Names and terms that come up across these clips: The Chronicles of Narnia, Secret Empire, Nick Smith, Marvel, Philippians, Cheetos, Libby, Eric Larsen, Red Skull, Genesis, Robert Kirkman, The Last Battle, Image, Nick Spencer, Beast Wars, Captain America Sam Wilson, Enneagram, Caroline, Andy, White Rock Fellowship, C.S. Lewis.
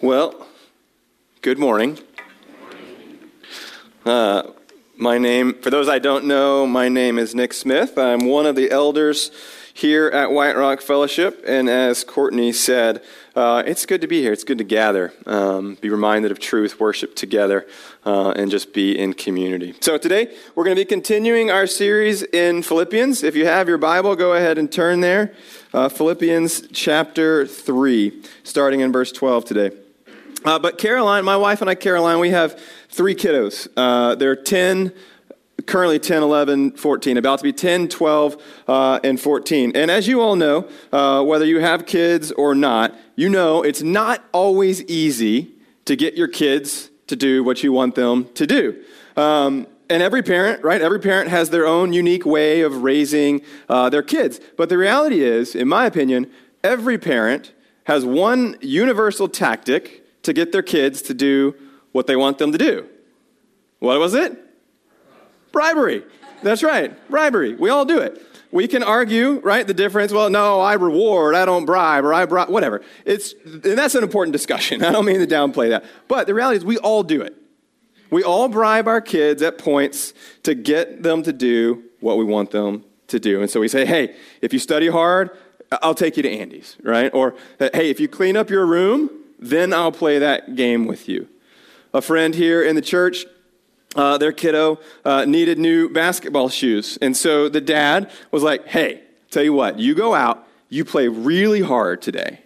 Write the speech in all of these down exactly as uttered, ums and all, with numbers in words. Well, good morning. Uh, my name, for those I don't know, my name is Nick Smith. I'm one of the elders here at White Rock Fellowship, and as Courtney said, uh, it's good to be here. It's good to gather, um, be reminded of truth, worship together, uh, and just be in community. So today, we're going to be continuing our series in Philippians. If you have your Bible, go ahead and turn there. Uh, Philippians chapter three, starting in verse twelve today. Uh, but Caroline, my wife and I, Caroline, we have three kiddos. Uh, they're ten, currently ten, eleven, fourteen, about to be ten, twelve, uh, and fourteen. And as you all know, uh, whether you have kids or not, you know it's not always easy to get your kids to do what you want them to do. Um, and every parent, right, every parent has their own unique way of raising uh, their kids. But the reality is, in my opinion, every parent has one universal tactic to get their kids to do what they want them to do. What was it? Bribery. That's right. Bribery. We all do it. We can argue, right, the difference. Well, no, I reward, I don't bribe, or I bribe, whatever. It's, and that's an important discussion. I don't mean to downplay that. But the reality is we all do it. We all bribe our kids at points to get them to do what we want them to do. And so we say, hey, if you study hard, I'll take you to Andy's, right? Or, hey, if you clean up your room, then I'll play that game with you. A friend here in the church, uh, their kiddo uh, needed new basketball shoes. And so the dad was like, hey, tell you what, you go out, you play really hard today.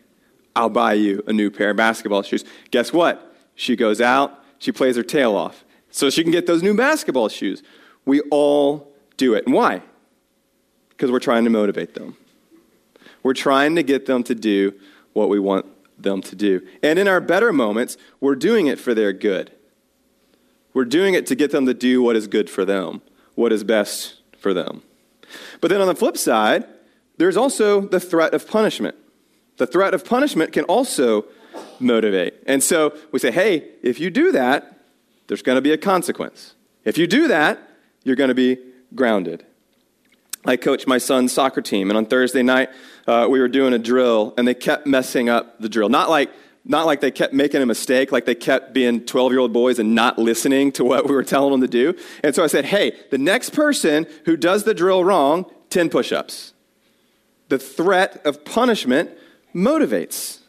I'll buy you a new pair of basketball shoes. Guess what? She goes out, she plays her tail off so she can get those new basketball shoes. We all do it. And why? Because we're trying to motivate them. We're trying to get them to do what we want them to do. And in our better moments, we're doing it for their good. We're doing it to get them to do what is good for them, what is best for them. But then on the flip side, there's also the threat of punishment. The threat of punishment can also motivate. And so we say, hey, if you do that, there's going to be a consequence. If you do that, you're going to be grounded. I coach my son's soccer team, and on Thursday night, uh, we were doing a drill, and they kept messing up the drill. Not like not like they kept making a mistake, like they kept being twelve-year-old boys and not listening to what we were telling them to do. And so I said, hey, the next person who does the drill wrong, ten push-ups. The threat of punishment motivates.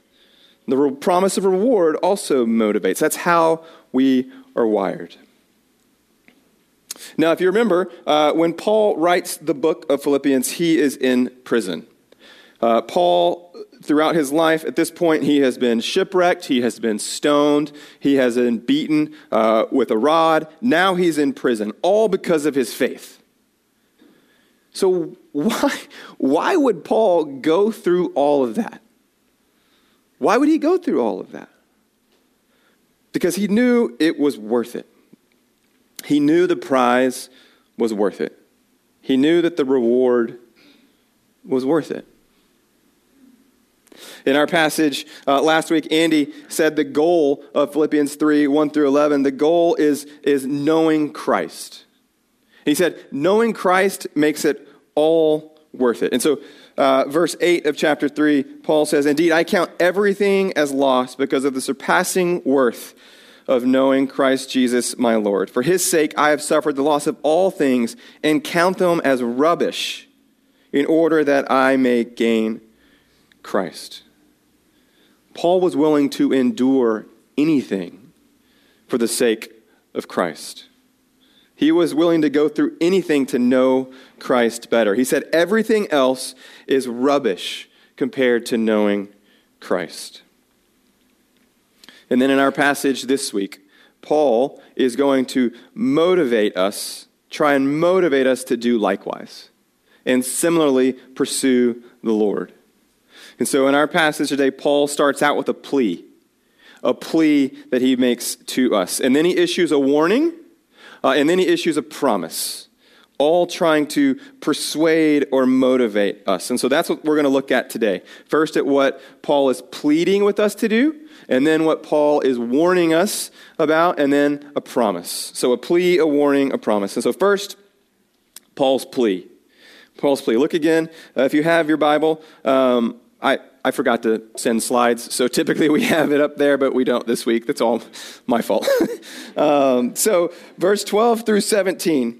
The re- promise of reward also motivates. That's how we are wired. Now, if you remember, uh, when Paul writes the book of Philippians, he is in prison. Uh, Paul, throughout his life, at this point, he has been shipwrecked, he has been stoned, he has been beaten uh, with a rod. Now he's in prison, all because of his faith. So why, why would Paul go through all of that? Why would he go through all of that? Because he knew it was worth it. He knew the prize was worth it. He knew that the reward was worth it. In our passage uh, last week, Andy said the goal of Philippians three, one through eleven, the goal is, is knowing Christ. He said, knowing Christ makes it all worth it. And so uh, verse eight of chapter three, Paul says, indeed, I count everything as loss because of the surpassing worth of knowing Christ Jesus my Lord. For his sake I have suffered the loss of all things and count them as rubbish in order that I may gain Christ. Paul was willing to endure anything for the sake of Christ. He was willing to go through anything to know Christ better. He said everything else is rubbish compared to knowing Christ. And then in our passage this week, Paul is going to motivate us, try and motivate us to do likewise, and similarly pursue the Lord. And so in our passage today, Paul starts out with a plea, a plea that he makes to us. And then he issues a warning, uh, and then he issues a promise, all trying to persuade or motivate us. And so that's what we're going to look at today. First at what Paul is pleading with us to do, and then what Paul is warning us about, and then a promise. So a plea, a warning, a promise. And so first, Paul's plea. Paul's plea. Look again, uh, if you have your Bible, um, I I forgot to send slides, so typically we have it up there, but we don't this week. That's all my fault. um, so verse twelve through seventeen.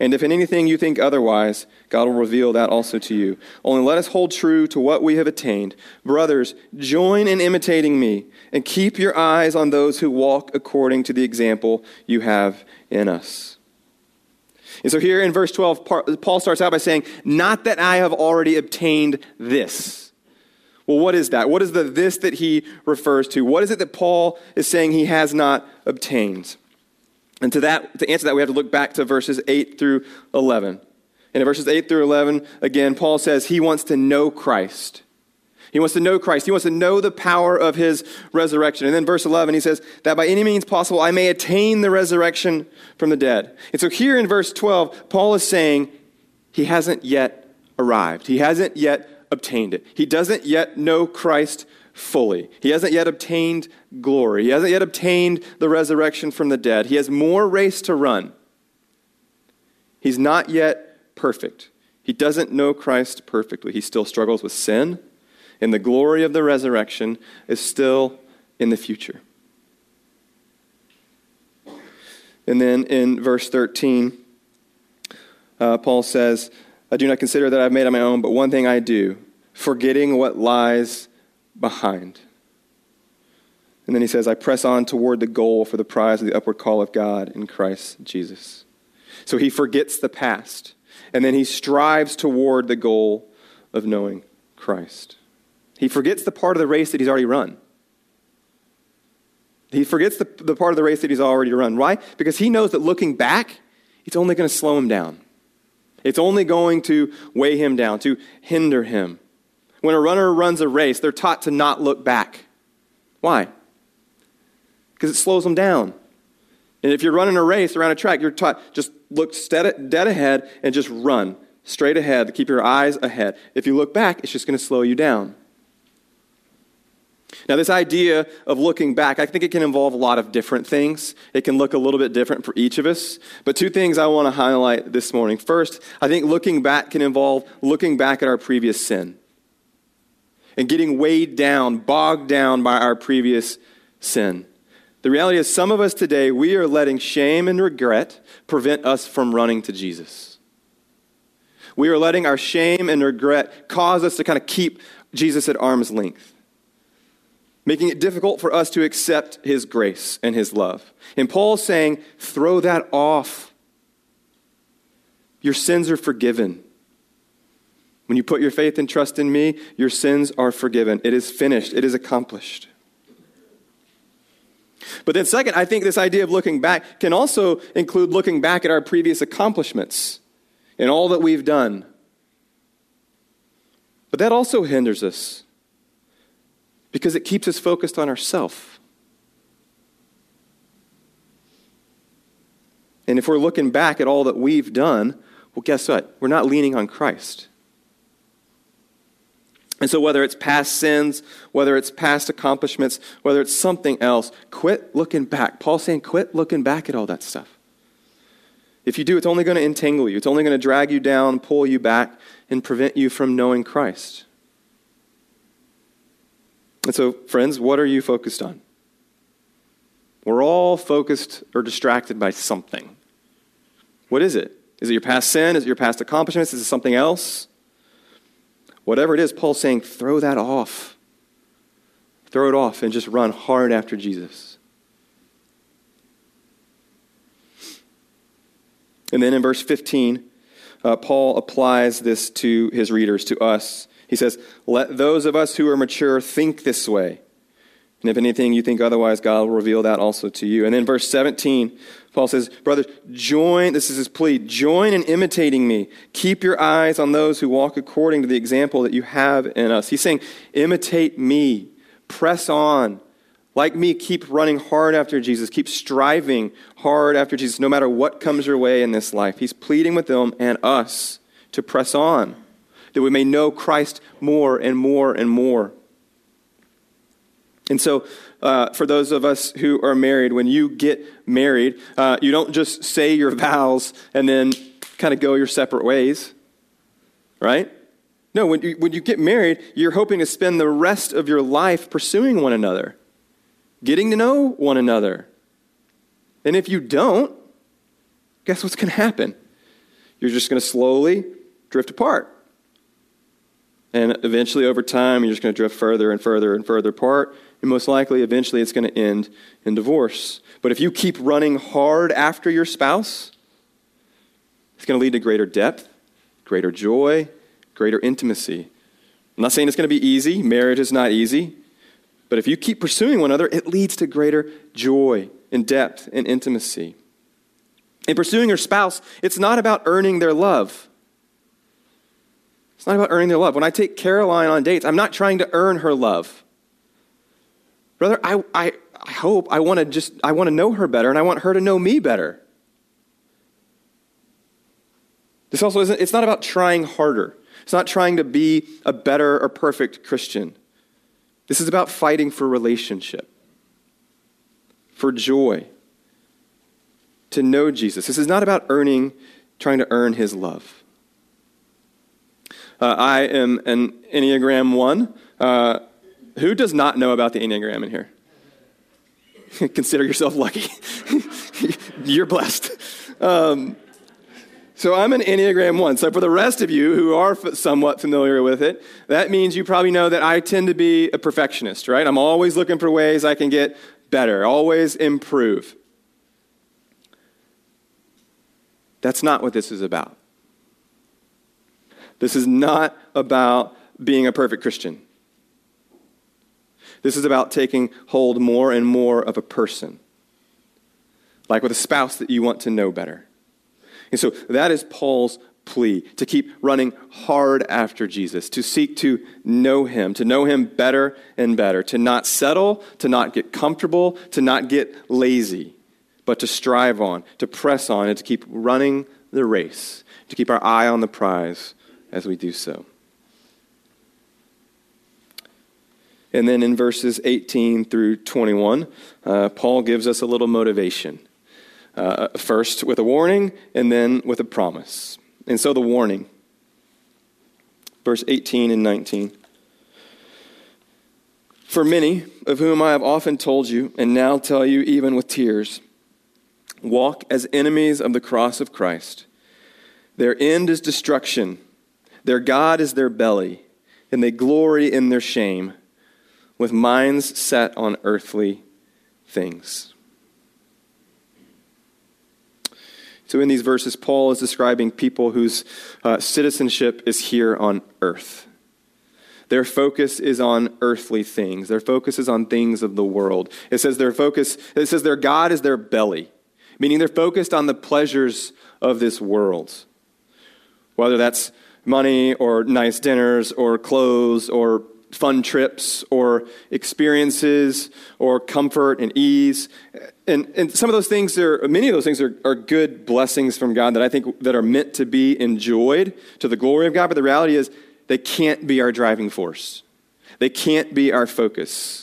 And if in anything you think otherwise, God will reveal that also to you. Only let us hold true to what we have attained. Brothers, join in imitating me and keep your eyes on those who walk according to the example you have in us. And so here in verse twelve, Paul starts out by saying, not that I have already obtained this. Well, what is that? What is the this that he refers to? What is it that Paul is saying he has not obtained? And to that, to answer that, we have to look back to verses eight through eleven. And in verses eight through eleven, again, Paul says he wants to know Christ. He wants to know Christ. He wants to know the power of his resurrection. And then verse eleven, he says, that by any means possible, I may attain the resurrection from the dead. And so here in verse twelve, Paul is saying he hasn't yet arrived. He hasn't yet obtained it. He doesn't yet know Christ fully. He hasn't yet obtained glory. He hasn't yet obtained the resurrection from the dead. He has more race to run. He's not yet perfect. He doesn't know Christ perfectly. He still struggles with sin. And the glory of the resurrection is still in the future. And then in verse thirteen, uh, Paul says, I do not consider that I've made on my own, but one thing I do, forgetting what lies behind. And then he says, I press on toward the goal for the prize of the upward call of God in Christ Jesus. So he forgets the past, and then he strives toward the goal of knowing Christ. He forgets the part of the race that he's already run. He forgets the, the part of the race that he's already run. Why? Because he knows that looking back, it's only going to slow him down. It's only going to weigh him down, to hinder him. When a runner runs a race, they're taught to not look back. Why? Because it slows them down. And if you're running a race around a track, you're taught just look stead, dead ahead and just run straight ahead. Keep your eyes ahead. If you look back, it's just going to slow you down. Now, this idea of looking back, I think it can involve a lot of different things. It can look a little bit different for each of us. But two things I want to highlight this morning. First, I think looking back can involve looking back at our previous sin and getting weighed down, bogged down by our previous sin. The reality is some of us today, we are letting shame and regret prevent us from running to Jesus. We are letting our shame and regret cause us to kind of keep Jesus at arm's length, making it difficult for us to accept his grace and his love. And Paul's saying, throw that off. Your sins are forgiven. When you put your faith and trust in me, your sins are forgiven. It is finished. It is accomplished. But then second, I think this idea of looking back can also include looking back at our previous accomplishments and all that we've done. But that also hinders us, because it keeps us focused on ourselves. And if we're looking back at all that we've done, well, guess what? We're not leaning on Christ. And so whether it's past sins, whether it's past accomplishments, whether it's something else, quit looking back. Paul's saying quit looking back at all that stuff. If you do, it's only going to entangle you. It's only going to drag you down, pull you back, and prevent you from knowing Christ. And so, friends, what are you focused on? We're all focused or distracted by something. What is it? Is it your past sin? Is it your past accomplishments? Is it something else? Whatever it is, Paul's saying, throw that off. Throw it off and just run hard after Jesus. And then in verse fifteen, uh, Paul applies this to his readers, to us. He says, let those of us who are mature think this way. And if anything you think otherwise, God will reveal that also to you. And then verse seventeen, Paul says, brothers, join, this is his plea, join in imitating me. Keep your eyes on those who walk according to the example that you have in us. He's saying, imitate me. Press on. Like me, keep running hard after Jesus. Keep striving hard after Jesus, no matter what comes your way in this life. He's pleading with them and us to press on, that we may know Christ more and more and more. And so uh, for those of us who are married, when you get married, uh, you don't just say your vows and then kind of go your separate ways, right? No, when you, when you get married, you're hoping to spend the rest of your life pursuing one another, getting to know one another. And if you don't, guess what's going to happen? You're just going to slowly drift apart. And eventually, over time, you're just going to drift further and further and further apart. And most likely, eventually, it's going to end in divorce. But if you keep running hard after your spouse, it's going to lead to greater depth, greater joy, greater intimacy. I'm not saying it's going to be easy. Marriage is not easy. But if you keep pursuing one another, it leads to greater joy and depth and intimacy. In pursuing your spouse, it's not about earning their love. It's not about earning their love. When I take Caroline on dates, I'm not trying to earn her love. Brother, I, I, I hope I want to just, I want to know her better, and I want her to know me better. This also isn't, it's not about trying harder. It's not trying to be a better or perfect Christian. This is about fighting for relationship, for joy, to know Jesus. This is not about earning, trying to earn his love. Uh, I am an Enneagram one. Uh, who does not know about the Enneagram in here? Consider yourself lucky. You're blessed. Um, so I'm an Enneagram one. So for the rest of you who are f- somewhat familiar with it, that means you probably know that I tend to be a perfectionist, right? I'm always looking for ways I can get better, always improve. That's not what this is about. This is not about being a perfect Christian. This is about taking hold more and more of a person, like with a spouse that you want to know better. And so that is Paul's plea, to keep running hard after Jesus, to seek to know him, to know him better and better, to not settle, to not get comfortable, to not get lazy, but to strive on, to press on, and to keep running the race, to keep our eye on the prize as we do so. And then in verses eighteen through twenty-one, uh, Paul gives us a little motivation. Uh, first with a warning, and then with a promise. And so the warning, verse eighteen and nineteen. For many, of whom I have often told you, and now tell you even with tears, walk as enemies of the cross of Christ. Their end is destruction. Their God is their belly, and they glory in their shame, with minds set on earthly things. So in these verses, Paul is describing people whose uh, citizenship is here on earth. Their focus is on earthly things. Their focus is on things of the world. It says their focus, it says their God is their belly, meaning they're focused on the pleasures of this world, whether that's money or nice dinners or clothes or fun trips or experiences or comfort and ease. And and some of those things are, many of those things are, are good blessings from God that I think that are meant to be enjoyed to the glory of God. But the reality is they can't be our driving force. They can't be our focus.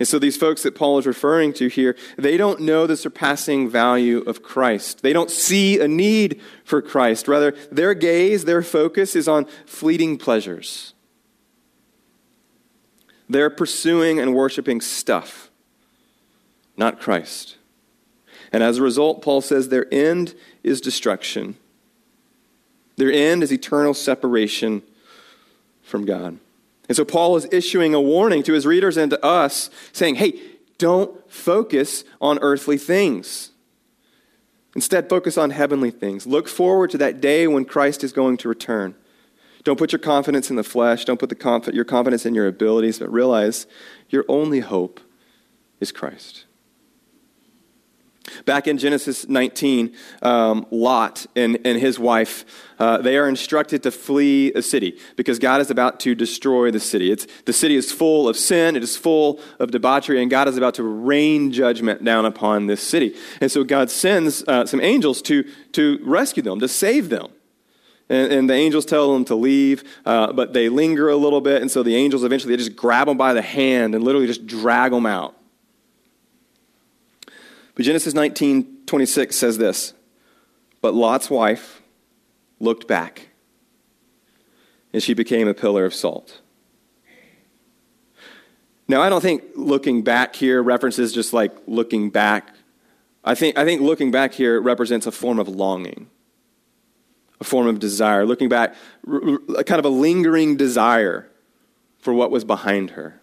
And so these folks that Paul is referring to here, they don't know the surpassing value of Christ. They don't see a need for Christ. Rather, their gaze, their focus is on fleeting pleasures. They're pursuing and worshiping stuff, not Christ. And as a result, Paul says their end is destruction. Their end is eternal separation from God. And so Paul is issuing a warning to his readers and to us, saying, hey, don't focus on earthly things. Instead, focus on heavenly things. Look forward to that day when Christ is going to return. Don't put your confidence in the flesh. Don't put the conf- your confidence in your abilities, but realize your only hope is Christ. Back in Genesis nineteen, um, Lot and, and his wife, uh, they are instructed to flee a city because God is about to destroy the city. It's, the city is full of sin. It is full of debauchery, and God is about to rain judgment down upon this city. And so God sends uh, some angels to, to rescue them, to save them. And, and the angels tell them to leave, uh, but they linger a little bit. And so the angels eventually, they just grab them by the hand and literally just drag them out. But Genesis nineteen twenty-six says this: "But Lot's wife looked back, and she became a pillar of salt." Now, I don't think looking back here references just like looking back. I think, I think looking back here represents a form of longing, a form of desire. Looking back, kind of a lingering desire for what was behind her.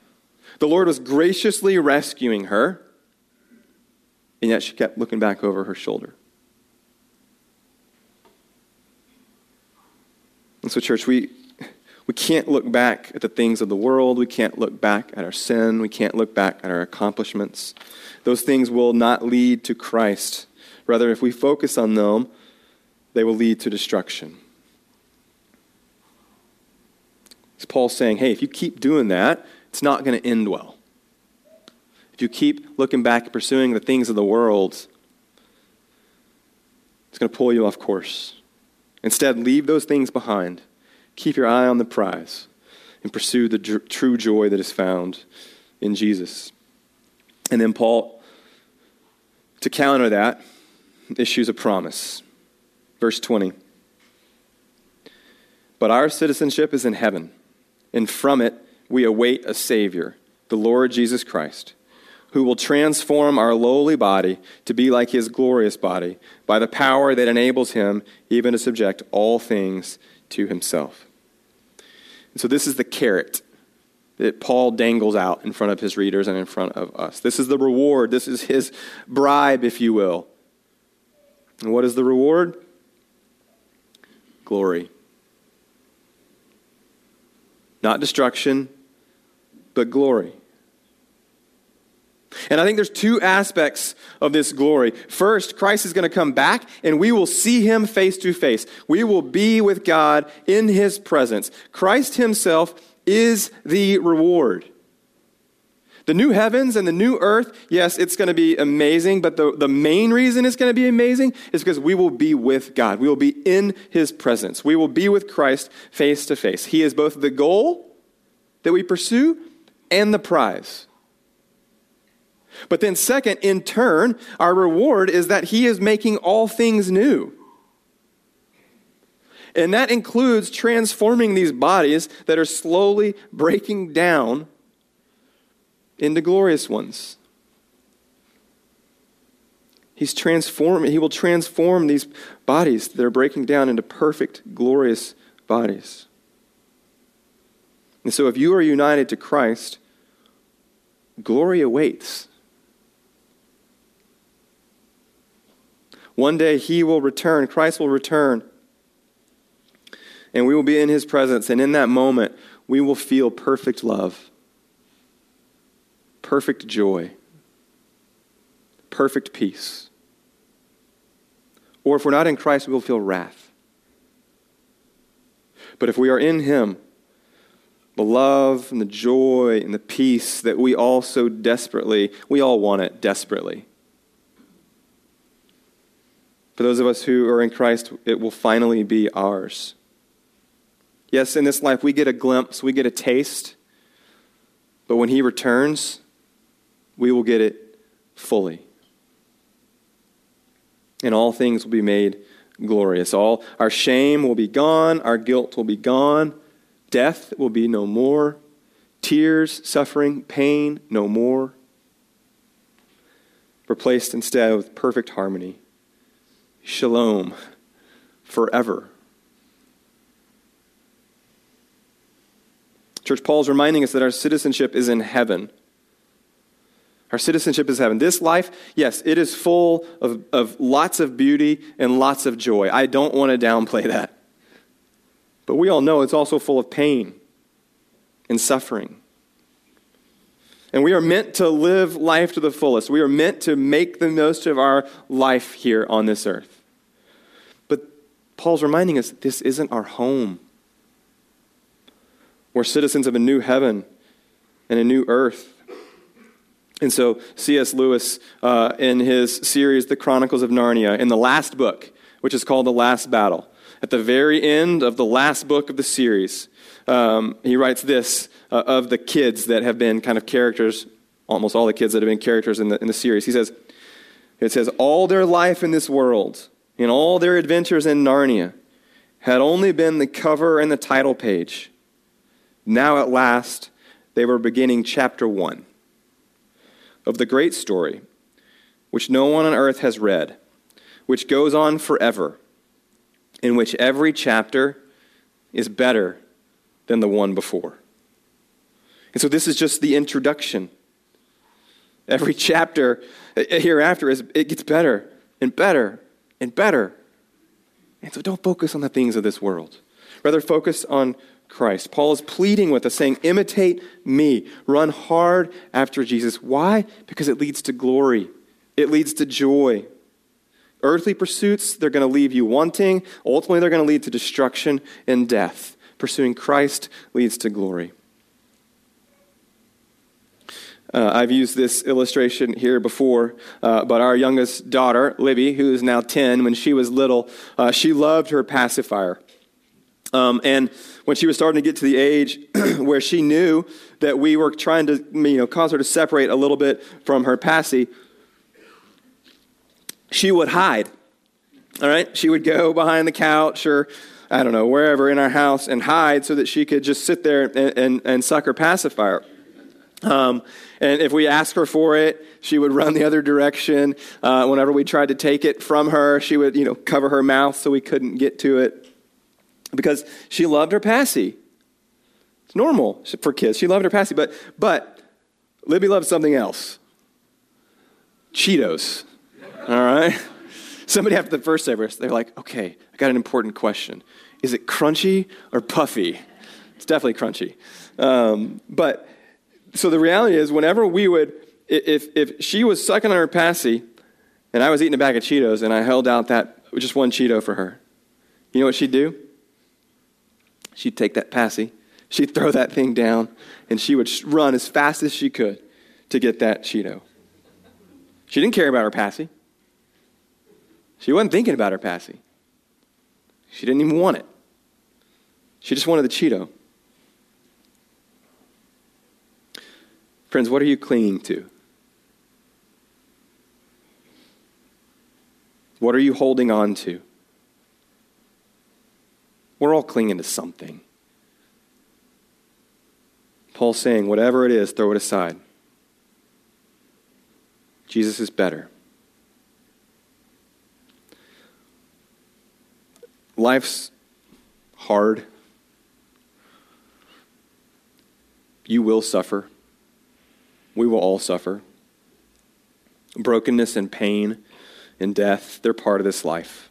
The Lord was graciously rescuing her, and yet she kept looking back over her shoulder. And so, church, we we can't look back at the things of the world. We can't look back at our sin. We can't look back at our accomplishments. Those things will not lead to Christ. Rather, if we focus on them, they will lead to destruction. It's Paul saying, hey, if you keep doing that, it's not going to end well. If you keep looking back and pursuing the things of the world, it's going to pull you off course. Instead, leave those things behind. Keep your eye on the prize and pursue the dr- true joy that is found in Jesus. And then Paul, to counter that, issues a promise. Verse twenty. "But our citizenship is in heaven, and from it we await a Savior, the Lord Jesus Christ, who will transform our lowly body to be like his glorious body by the power that enables him even to subject all things to himself." And so this is the carrot that Paul dangles out in front of his readers and in front of us. This is the reward. This is his bribe, if you will. And what is the reward? Glory. Not destruction, but glory. And I think there's two aspects of this glory. First, Christ is going to come back, and we will see him face to face. We will be with God in his presence. Christ himself is the reward. The new heavens and the new earth, yes, it's going to be amazing, but the, the main reason it's going to be amazing is because we will be with God. We will be in his presence. We will be with Christ face to face. He is both the goal that we pursue and the prize. But then second, in turn, our reward is that he is making all things new. And that includes transforming these bodies that are slowly breaking down into glorious ones. He's transforming, he will transform these bodies that are breaking down into perfect, glorious bodies. And so if you are united to Christ, glory awaits. One day he will return, Christ will return, and we will be in his presence. And in that moment, we will feel perfect love, perfect joy, perfect peace. Or if we're not in Christ, we will feel wrath. But if we are in him, the love and the joy and the peace that we all so desperately, we all want it desperately. For those of us who are in Christ, it will finally be ours. Yes, in this life, we get a glimpse, we get a taste, but when he returns, we will get it fully. And all things will be made glorious. All our shame will be gone, our guilt will be gone, death will be no more, tears, suffering, pain, no more. Replaced instead with perfect harmony. Shalom, forever. Church, Paul's reminding us that our citizenship is in heaven. Our citizenship is heaven. This life, yes, it is full of, of lots of beauty and lots of joy. I don't want to downplay that. But we all know it's also full of pain and suffering. And we are meant to live life to the fullest. We are meant to make the most of our life here on this earth. But Paul's reminding us that this isn't our home. We're citizens of a new heaven and a new earth. And so C S. Lewis, uh, in his series, The Chronicles of Narnia, in the last book, which is called The Last Battle, at the very end of the last book of the series, um, he writes this uh, of the kids that have been kind of characters, almost all the kids that have been characters in the, in the series. He says, it says, all their life in this world, in all their adventures in Narnia, had only been the cover and the title page. Now at last, they were beginning chapter one of the great story, which no one on earth has read, which goes on forever, in which every chapter is better than the one before. And so this is just the introduction. Every chapter hereafter, is it gets better and better and better. And so don't focus on the things of this world. Rather, focus on Christ. Paul is pleading with us, saying, imitate me. Run hard after Jesus. Why? Because it leads to glory. It leads to joy. Earthly pursuits, they're going to leave you wanting. Ultimately, they're going to lead to destruction and death. Pursuing Christ leads to glory. Uh, I've used this illustration here before, uh, but our youngest daughter, Libby, who is now ten, when she was little, uh, she loved her pacifier. Um, and when she was starting to get to the age where she knew that we were trying to, you know, cause her to separate a little bit from her passy, she would hide, all right? She would go behind the couch or, I don't know, wherever in our house and hide so that she could just sit there and, and, and suck her pacifier. Um, and if we asked her for it, she would run the other direction. Uh, whenever we tried to take it from her, she would, you know, cover her mouth so we couldn't get to it. Because she loved her passy. It's normal for kids. She loved her passy. But but Libby loved something else. Cheetos. All right? Somebody after the first service, they're like, okay, I got an important question. Is it crunchy or puffy? It's definitely crunchy. Um, but so the reality is whenever we would, if if she was sucking on her passy and I was eating a bag of Cheetos and I held out that, just one Cheeto for her, you know what she'd do? She'd take that passy, she'd throw that thing down, and she would run as fast as she could to get that Cheeto. She didn't care about her passy. She wasn't thinking about her passy. She didn't even want it. She just wanted the Cheeto. Friends, what are you clinging to? What are you holding on to? We're all clinging to something. Paul's saying, whatever it is, throw it aside. Jesus is better. Life's hard. You will suffer. We will all suffer. Brokenness and pain and death, they're part of this life.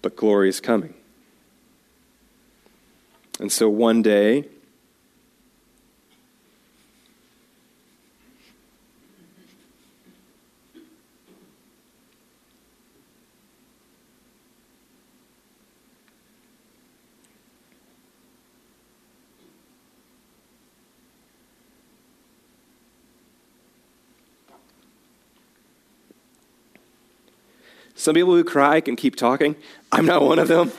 But glory is coming. And so one day, some people who cry can keep talking. I'm not one of them.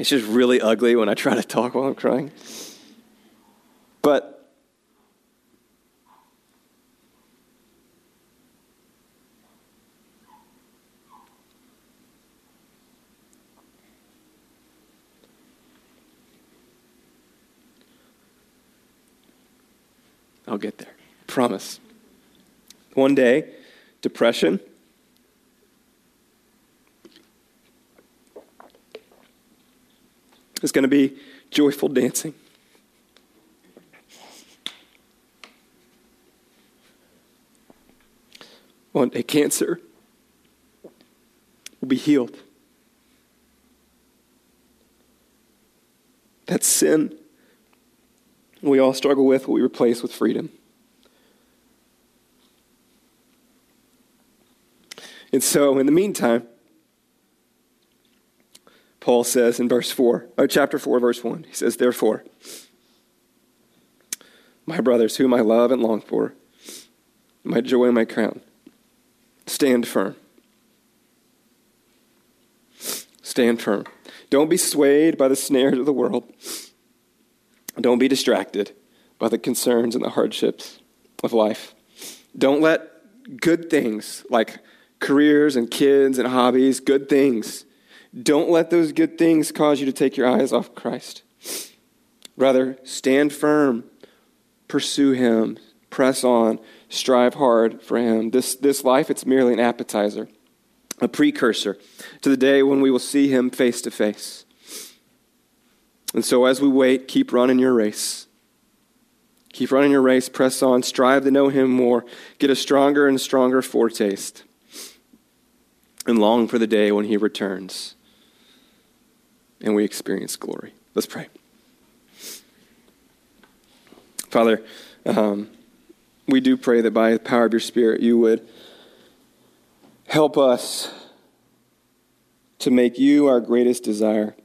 It's just really ugly when I try to talk while I'm crying. But I'll get there. Promise. One day, depression, it's going to be joyful dancing. One day cancer will be healed. That sin And we all struggle with what we replace with freedom. And so, in the meantime, Paul says in verse four, oh, chapter four, verse one, he says, "Therefore, my brothers, whom I love and long for, my joy and my crown, stand firm. Stand firm. Don't be swayed by the snares of the world. Don't be distracted by the concerns and the hardships of life. Don't let good things like careers and kids and hobbies, good things, don't let those good things cause you to take your eyes off Christ. Rather, stand firm, pursue him, press on, strive hard for him. This, this life, it's merely an appetizer, a precursor to the day when we will see him face to face. And so as we wait, keep running your race. Keep running your race, press on, strive to know him more, get a stronger and stronger foretaste, and long for the day when he returns and we experience glory." Let's pray. Father, um, we do pray that by the power of your Spirit, you would help us to make you our greatest desire.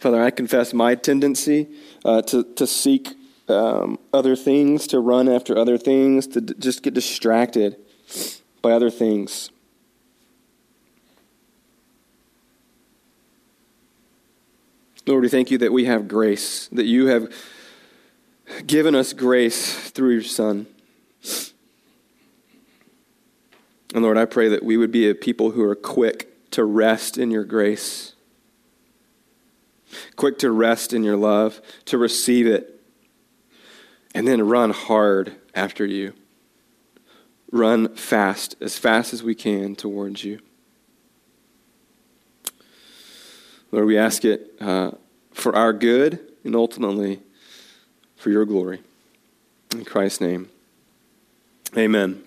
Father, I confess my tendency uh, to, to seek um, other things, to run after other things, to d- just get distracted by other things. Lord, we thank you that we have grace, that you have given us grace through your Son. And Lord, I pray that we would be a people who are quick to rest in your grace, quick to rest in your love, to receive it, and then run hard after you. Run fast, as fast as we can towards you. Lord, we ask it uh, for our good and ultimately for your glory. In Christ's name, amen.